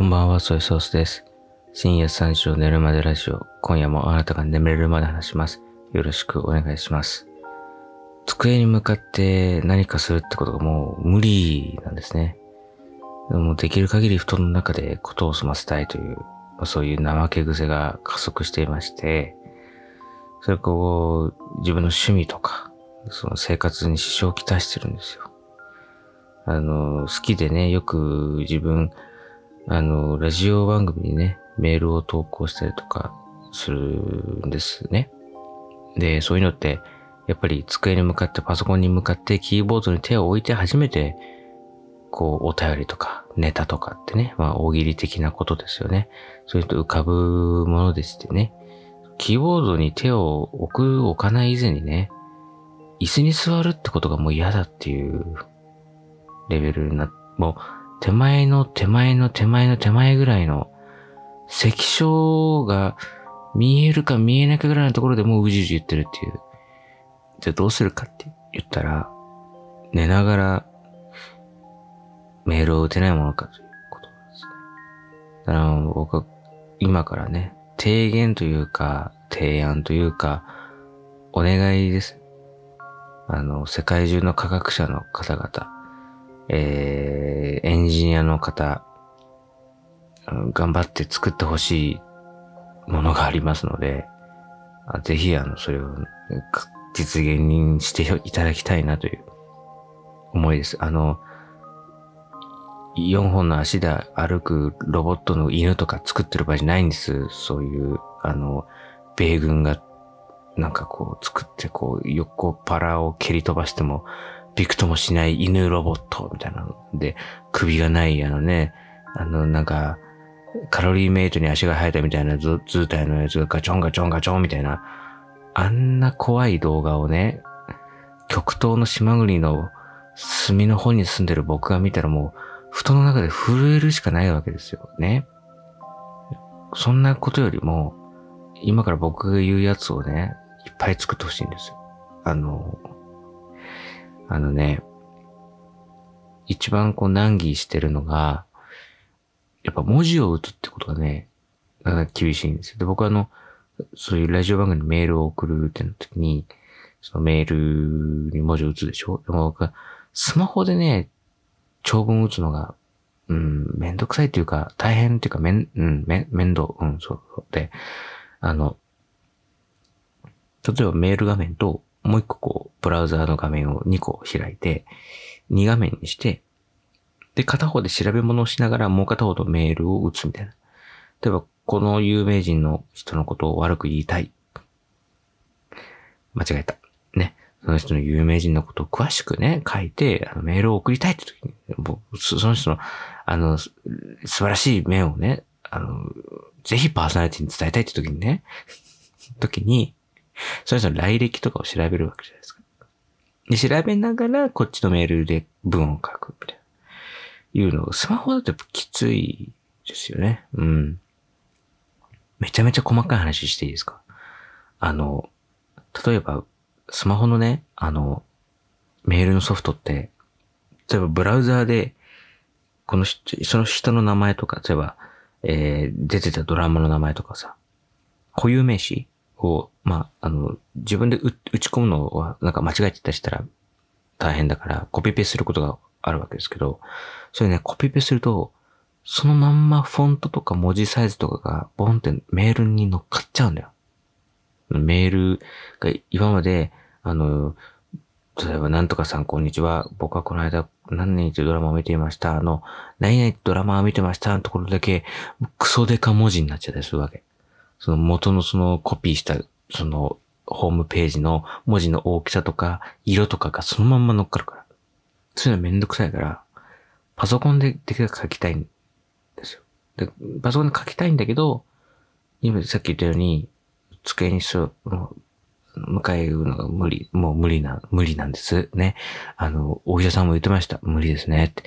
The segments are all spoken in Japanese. こんばんは、ソイソースです。深夜3時を寝るまでラジオ。今夜もあなたが眠れるまで話します。よろしくお願いします。机に向かって何かするってことがもう無理なんですね。でもできる限り布団の中でことを済ませたいという、そういう怠け癖が加速していまして、それこう自分の趣味とか、その生活に支障をきたしてるんですよ。好きでね、よく自分、ラジオ番組にね、メールを投稿したりとかするんですね。で、そういうのって、やっぱり机に向かって、パソコンに向かって、キーボードに手を置いて初めて、こう、お便りとか、ネタとかってね、まあ、大喜利的なことですよね。そういうと浮かぶものでしてね、キーボードに手を置かない以前にね、椅子に座るってことがもう嫌だっていうレベルになって、もう、手前ぐらいの、関所が見えるか見えないかぐらいのところでもううじうじ言ってるっていう。じゃあどうするかって言ったら、寝ながらメールを打てないものかということなんですね。だから僕は今からね、提言というか、提案というか、お願いです。世界中の科学者の方々、エンジニアの方、頑張って作ってほしいものがありますので、ぜひそれを実現にしていただきたいなという思いです。4本の足で歩くロボットの犬とか作ってる場合じゃないんです。そういう、米軍がなんかこう作ってこう横っ腹を蹴り飛ばしても、びくともしない犬ロボットみたいなので、首がないね、なんか、カロリーメイトに足が生えたみたいな図体のやつがガチョンガチョンガチョンみたいな、あんな怖い動画をね、極東の島国の隅の方に住んでる僕が見たらもう、布団の中で震えるしかないわけですよね。そんなことよりも、今から僕が言うやつをね、いっぱい作ってほしいんですよ。ね、一番こう難儀してるのが、やっぱ文字を打つってことがね、なかなか厳しいんですよ。で、僕はそういうラジオ番組にメールを送るっての時に、そのメールに文字を打つでしょ。でも僕はスマホでね、長文を打つのが、めんどくさいっていうか、大変っていうか、面倒、で、例えばメール画面と、もう一個こう、ブラウザーの画面を2個開いて、2画面にして、で、片方で調べ物をしながらもう片方とメールを打つみたいな。例えば、この有名人の人のことを悪く言いたい。間違えた。ね。その人の有名人のことを詳しくね、書いて、メールを送りたいって時に、その人の、素晴らしい面をね、ぜひパーソナリティに伝えたいって時にね、それぞれ来歴とかを調べるわけじゃないですか。で、調べながら、こっちのメールで文を書くみたいな。いうのが、スマホだとやっぱきついですよね。うん。めちゃめちゃ細かい話していいですか？例えば、スマホのね、メールのソフトって、例えばブラウザーで、その人の名前とか、例えば、出てたドラマの名前とかさ、固有名詞を、まあ、自分で打ち込むのは、なんか間違えてたりしたら大変だから、コピペすることがあるわけですけど、それね、コピペすると、そのまんまフォントとか文字サイズとかが、ボンってメールに乗っかっちゃうんだよ。メールが今まで、例えば、なんとかさん、こんにちは。僕はこの間、何々というドラマを見ていました。何々ドラマを見てましたのところだけ、クソデカ文字になっちゃったりするわけ。その元のそのコピーした、そのホームページの文字の大きさとか色とかがそのまんま乗っかるから。そういうのめんどくさいから、パソコンでできるだけ書きたいんですよ。で、パソコンで書きたいんだけど、今さっき言ったように、机に向かえるのが無理、もう無理なんです。ね。お医者さんも言ってました。無理ですねって。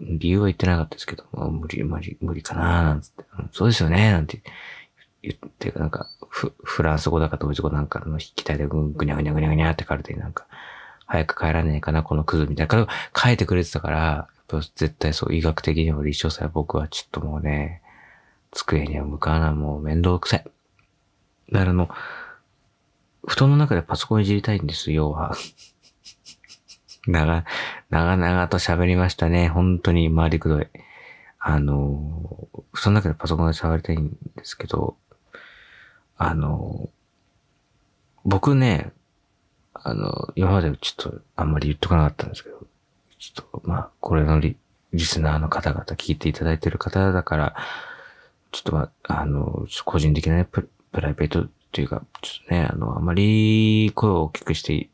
理由は言ってなかったですけど、無理かなーなんつって。そうですよねなんて。言ってなんか、フランス語だかドイツ語なんかの筆記体でぐにゃぐにゃぐにゃぐにゃって書かれて、なんか、早く帰らねえかな、このクズみたいな書いてくれてたから、絶対そう、医学的にも立証され、僕はちょっともうね、机には向かわない、もう面倒くさい。だから布団の中でパソコンいじりたいんですよ、要は。長々と喋りましたね。本当に回りくどい。布団の中でパソコンで喋りたいんですけど、僕ね、今までちょっとあんまり言っとかなかったんですけど、ちょっと、まあ、これのリスナーの方々、聞いていただいている方だから、ちょっとまあ、個人的なね、プライベートっていうか、ちょっとね、あまり声を大きくして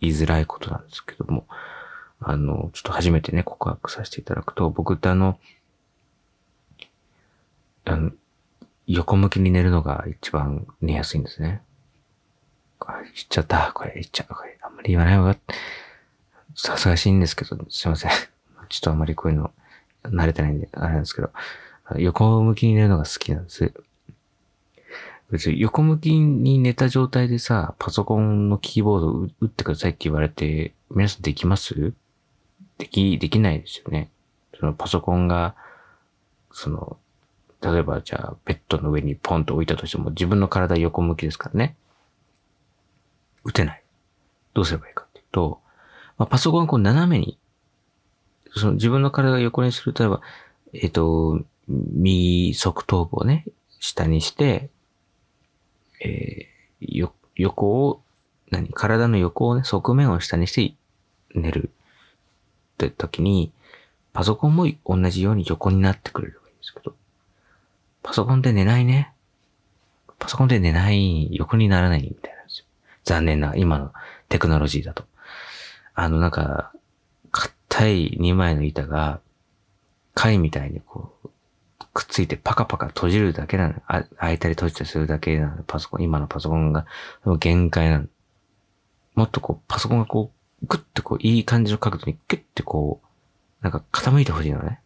言いづらいことなんですけども、ちょっと初めてね、告白させていただくと、僕って横向きに寝るのが一番寝やすいんですね。言っちゃった。これ、あんまり言わない方が、さすがしいんですけど、すいません。ちょっとあんまりこういうの、慣れてないんで、あれなんですけど、横向きに寝るのが好きなんです。別に横向きに寝た状態でさ、パソコンのキーボードを打ってくださいって言われて、皆さんできます?できないですよね。そのパソコンが、例えばじゃあ、ベッドの上にポンと置いたとしても、自分の体横向きですからね。打てない。どうすればいいかっていうと、まあ、パソコンをこう斜めに、自分の体を横にする、例えば、右側頭部をね、下にして、横を、体の横をね、側面を下にして寝るって時に、パソコンも同じように横になってくれればいいんですけど、パソコンで寝ないね。パソコンで寝ない、横にならないみたいなんですよ。残念な、今のテクノロジーだと。硬い2枚の板が、貝みたいにこう、くっついてパカパカ閉じるだけなの。開いたり閉じたりするだけなの。今のパソコンが、でも限界なの。もっとこう、パソコンがこう、グッてこう、いい感じの角度にキュッてこう、傾いてほしいのね。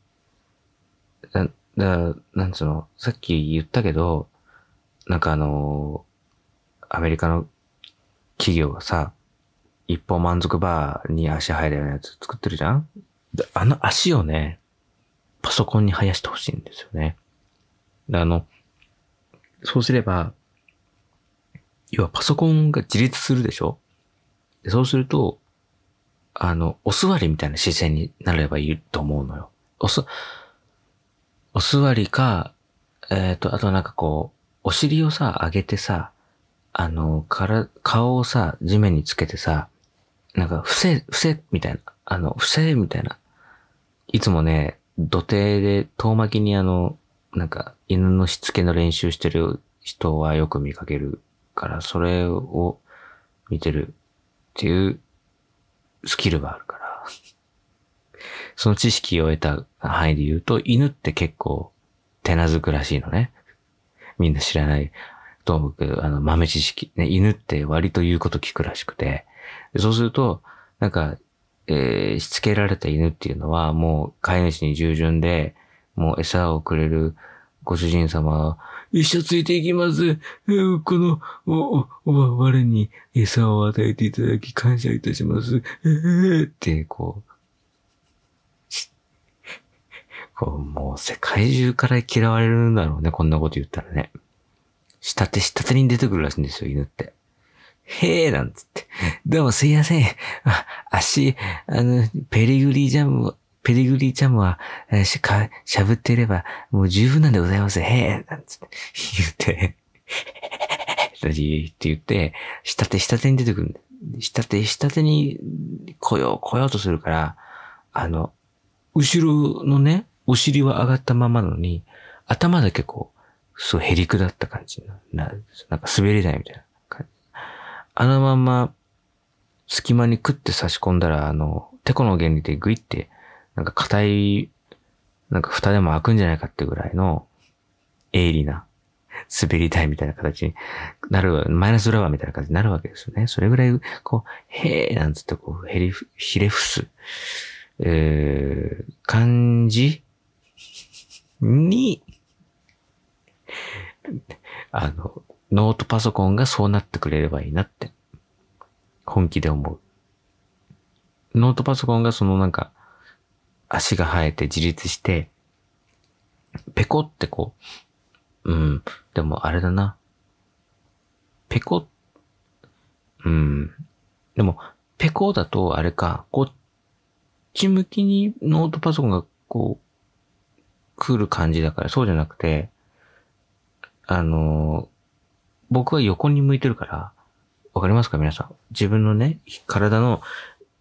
さっき言ったけど、アメリカの企業がさ、一方満足バーに足入るようなやつ作ってるじゃん?足をね、パソコンに生やしてほしいんですよね。そうすれば、要はパソコンが自立するでしょ?でそうすると、お座りみたいな姿勢になればいいと思うのよ。お座りか、あとお尻をさ、上げてさ、顔をさ、地面につけてさ、伏せみたいな。いつもね、土手で遠巻きに犬のしつけの練習してる人はよく見かけるから、それを見てるっていうスキルがあるから。その知識を得た範囲で言うと、犬って結構手なずくらしいのね。みんな知らない。と思うけど、豆知識。ね、犬って割と言うこと聞くらしくて。そうすると、しつけられた犬っていうのは、もう飼い主に従順で、もう餌をくれるご主人様は、一緒ついていきます。この、我に餌を与えていただき感謝いたします。って、もう世界中から嫌われるんだろうね、こんなこと言ったらね。下手に出てくるらしいんですよ、犬って。へーなんつって。どうもすいません。ペリグリージャムは、しゃぶっていれば、もう十分なんでございます。へーなんつって。言って、下手に出てくる。下手に来ようとするから、後ろのね、お尻は上がったままなのに、頭だけそう、へりくだった感じになる。滑り台みたいな感じ。あのまま、隙間にクッて差し込んだら、テコの原理でグイって、硬い、蓋でも開くんじゃないかってぐらいの、鋭利な、滑り台みたいな形になる、マイナスラバーみたいな感じになるわけですよね。それぐらい、へーなんつって、ひれ伏す、感じに、ノートパソコンがそうなってくれればいいなって、本気で思う。ノートパソコンが足が生えて自立して、ペコってこう、うん、でもあれだな。ペコ、うん、でも、ペコだとあれか、こっち向きにノートパソコンがこう、来る感じだから、そうじゃなくて、僕は横に向いてるから、わかりますか皆さん。自分のね、体の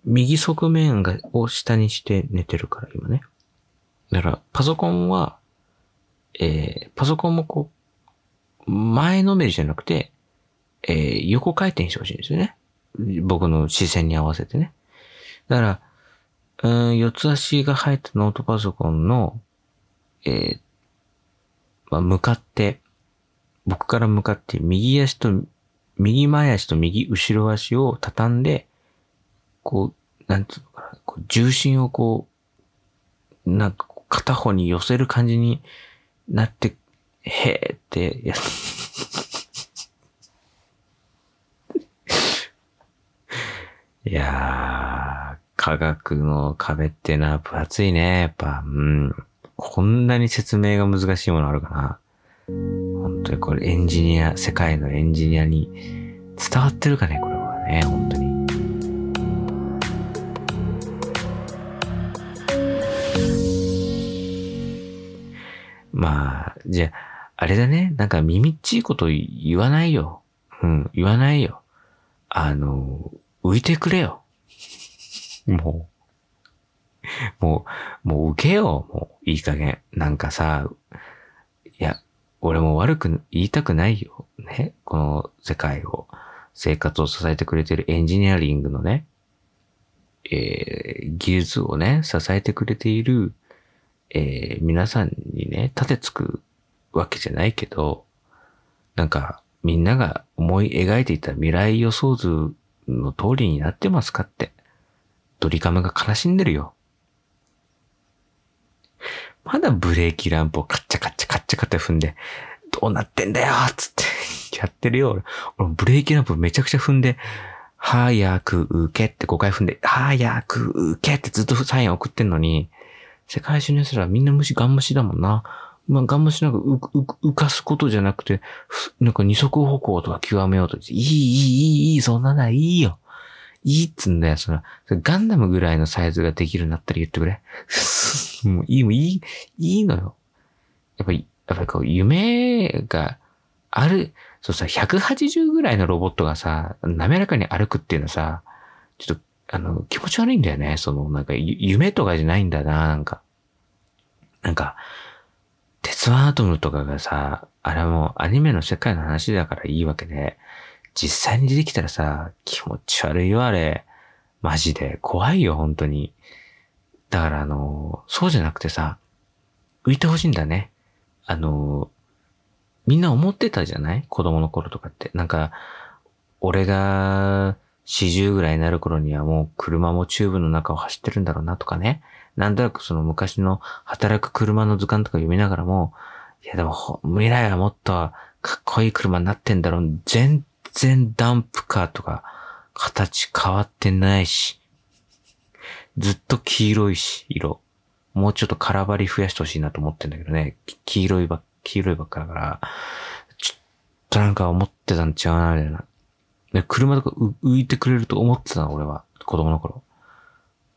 右側面を下にして寝てるから、今ね。だから、パソコンは、パソコンもこう、前のめりじゃなくて、横回転してほしいんですよね。僕の視線に合わせてね。だから、四つ足が生えたノートパソコンの、まあ、向かって、僕から向かって右前足と右後ろ足を畳んで、こう、なんつうのかな、こう重心をこう、なんか片方に寄せる感じになって、へーってやつ。いやー、科学の壁ってな、分厚いね、やっぱ、うん。こんなに説明が難しいものあるかな。本当にこれ世界のエンジニアに伝わってるかね、これはね、本当に。まあ、じゃあ、あれだね、なんか耳っちいこと言わないよ。うん、言わないよ。浮いてくれよ。もう受けよう、もういい加減。なんかさ、いや、俺も悪く言いたくないよ。ね。この世界を、生活を支えてくれてるエンジニアリングのね、技術をね、支えてくれている、皆さんにね、盾つくわけじゃないけど、なんか、みんなが思い描いていた未来予想図の通りになってますかって、ドリカムが悲しんでるよ。まだブレーキランプをカッチャカッチャ踏んで、どうなってんだよっつってやってるよ。俺ブレーキランプめちゃくちゃ踏んで、早く受けって5回踏んで、早く受けってずっとサイン送ってんのに、世界中の奴らみんなガン無視だもんな。まあ、ガン無視なんか浮かすことじゃなくて、なんか二足歩行とか極めようとして、いい、そんなのはいいよ。いいっつんだよ、それガンダムぐらいのサイズができるようになったら言ってくれ。もういい、いいのよ。やっぱりこう、夢がある、そうさ、180ぐらいのロボットがさ、滑らかに歩くっていうのさ、ちょっと、気持ち悪いんだよね。なんか、夢とかじゃないんだな、なんか、鉄腕アトムとかがさ、あれもアニメの世界の話だからいいわけで、実際に出てきたらさ、気持ち悪いよ、あれ。マジで。怖いよ、本当に。だからそうじゃなくてさ、浮いてほしいんだね。みんな思ってたじゃない？子供の頃とかって。なんか、俺が40ぐらいになる頃にはもう車もチューブの中を走ってるんだろうなとかね。なんとなく昔の働く車の図鑑とか読みながらも、いやでも未来はもっとかっこいい車になってんだろう。全然ダンプカーとか形変わってないし、ずっと黄色いし、色。もうちょっと空張り増やしてほしいなと思ってんだけどね。黄色いばっかだから、ちょっとなんか思ってたん違うな、みたいな。で、車とか浮いてくれると思ってたの、俺は。子供の頃。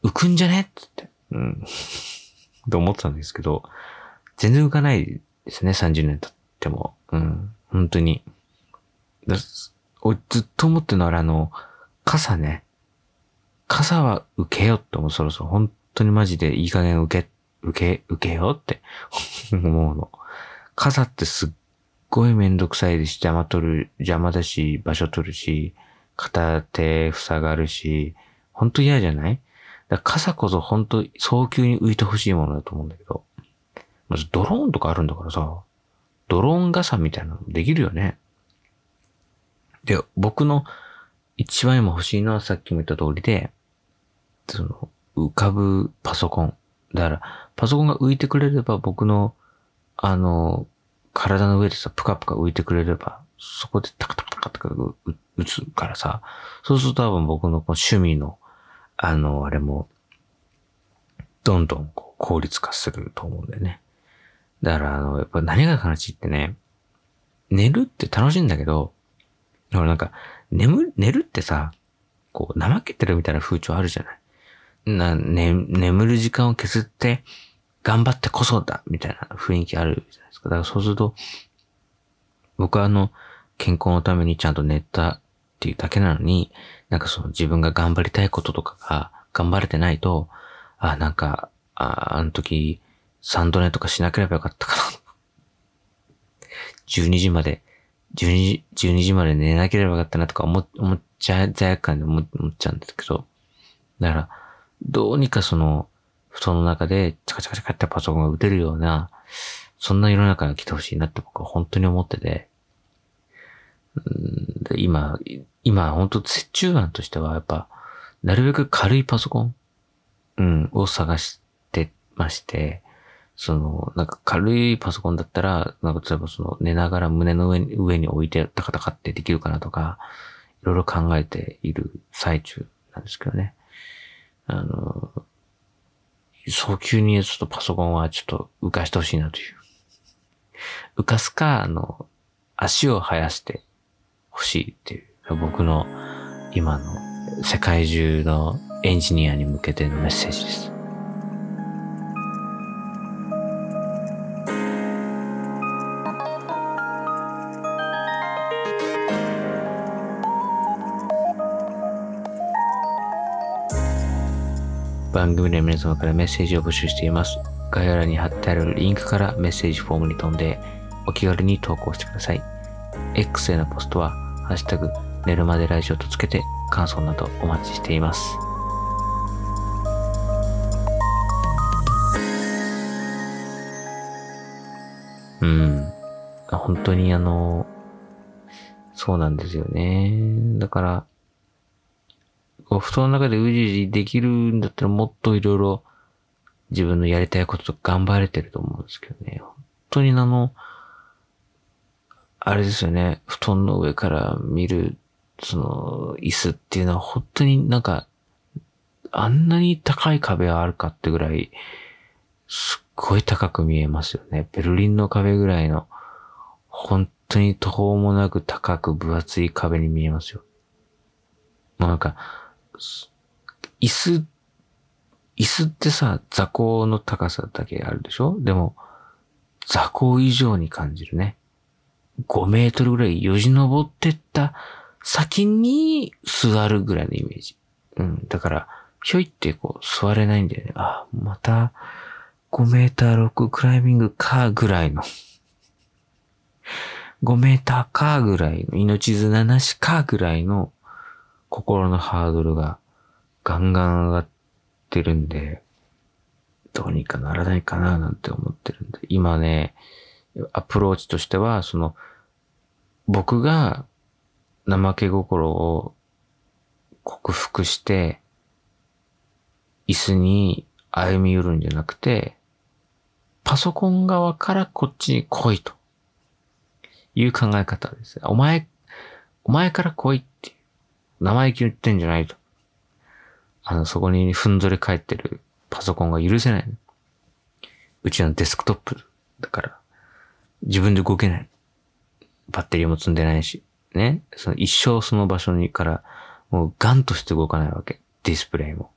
浮くんじゃねつって。うん。って思ってたんですけど、全然浮かないですね、30年経っても。うん。本当に。俺ずっと思ってるのは傘ね。傘は受けよってもうそろそろ本当にマジでいい加減受けよって思うの。傘ってすっごいめんどくさいし邪魔だし、場所取るし、片手塞がるし、本当嫌じゃない？だから傘こそ本当早急に浮いてほしいものだと思うんだけど。まずドローンとかあるんだからさ、ドローン傘みたいなのできるよね。で、僕の一番今欲しいのはさっきも言った通りで、浮かぶパソコン。だから、パソコンが浮いてくれれば僕の、体の上でさ、ぷかぷか浮いてくれれば、そこでタカタカタカタカ打つからさ、そうすると多分僕のこう趣味の、あれも、どんどんこう、効率化すると思うんだよね。だからやっぱ何が悲しいってね、寝るって楽しいんだけど、ほらなんか寝るってさ、こう怠けてるみたいな風潮あるじゃない。眠る時間を削って頑張ってこそだみたいな雰囲気あるじゃないですか。だからそうすると僕は健康のためにちゃんと寝たっていうだけなのに、なんかその自分が頑張りたいこととかが頑張れてないと、あの時3度寝とかしなければよかったかな12時まで寝なければよかったなとか思っちゃう、罪悪感で思っちゃうんですけど、だからどうにかその布団の中でチカチカチカってパソコンが打てるような、そんな世の中が来てほしいなって僕は本当に思ってて、今本当折衷案としてはやっぱなるべく軽いパソコン、を探してまして、なんか軽いパソコンだったら、なんか例えば寝ながら胸の上に置いてタカタカってできるかなとか、いろいろ考えている最中なんですけどね。早急にちょっとパソコンはちょっと浮かしてほしいなという。浮かすか、足を生やしてほしいっていう、僕の今の世界中のエンジニアに向けてのメッセージです。番組で皆様からメッセージを募集しています。概要欄に貼ってあるリンクからメッセージフォームに飛んでお気軽に投稿してください。X へのポストはハッシュタグ寝るまでラジオとつけて感想などお待ちしています。本当にそうなんですよね。だから、お布団の中でうじうじできるんだったらもっといろいろ自分のやりたいことと頑張れてると思うんですけどね。本当にあれですよね。布団の上から見る、椅子っていうのは本当になんか、あんなに高い壁はあるかってぐらい、すっごい高く見えますよね。ベルリンの壁ぐらいの、本当に途方もなく高く分厚い壁に見えますよ。もうなんか、椅子ってさ、座高の高さだけあるでしょ？でも、座高以上に感じるね。5メートルぐらいよじ登ってった先に座るぐらいのイメージ。だから、ひょいってこう座れないんだよね。あ、また5メーター6クライミングかぐらいの。5メーターかぐらいの、命綱なしかぐらいの心のハードルがガンガン上がってるんで、どうにかならないかななんて思ってるんで、今ね、アプローチとしては、僕が怠け心を克服して、椅子に歩み寄るんじゃなくて、パソコン側からこっちに来いという考え方です。お前から来いっていう。生意気言ってんじゃないと。そこにふんぞり返ってるパソコンが許せない。うちのデスクトップだから、自分で動けない。バッテリーも積んでないし、ね。一生その場所にから、もうガンとして動かないわけ。ディスプレイも、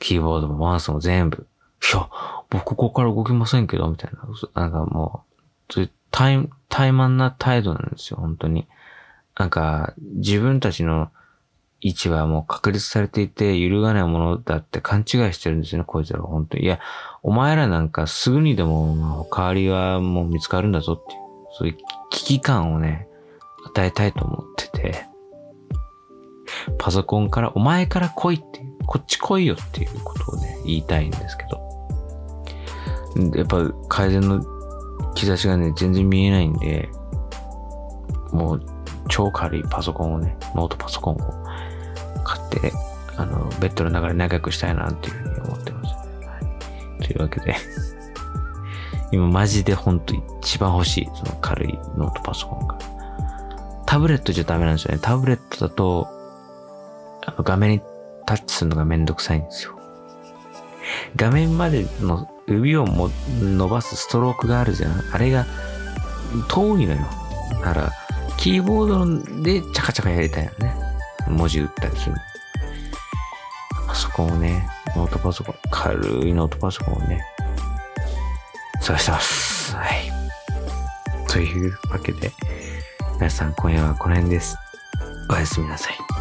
キーボードもマウスも全部。いや、僕ここから動きませんけど、みたいな。なんかもう、そういう怠慢な態度なんですよ、本当に。なんか、自分たちの位置はもう確立されていて、揺るがないものだって勘違いしてるんですよね、こいつらは本当に。いや、お前らなんかすぐにでも、代わりはもう見つかるんだぞっていう、そういう危機感をね、与えたいと思ってて、パソコンから、お前から来いっていう、こっち来いよっていうことをね、言いたいんですけど。やっぱ改善の兆しがね、全然見えないんで、もう超軽いパソコンをね、ノートパソコンを買って、ベッドの中で長くしたいなっていうふうに思ってます、ね。はい、というわけで、今マジでほんと一番欲しい、その軽いノートパソコンが。タブレットじゃダメなんですよね。タブレットだと、画面にタッチするのがめんどくさいんですよ。画面までの指をも伸ばすストロークがあるじゃん。あれが遠いのよ。だからキーボードでチャカチャカやりたいよね。文字打ったりする。パソコンをね、ノートパソコン、軽いノートパソコンをね、探してます。はい。というわけで、皆さん今夜はこの辺です。おやすみなさい。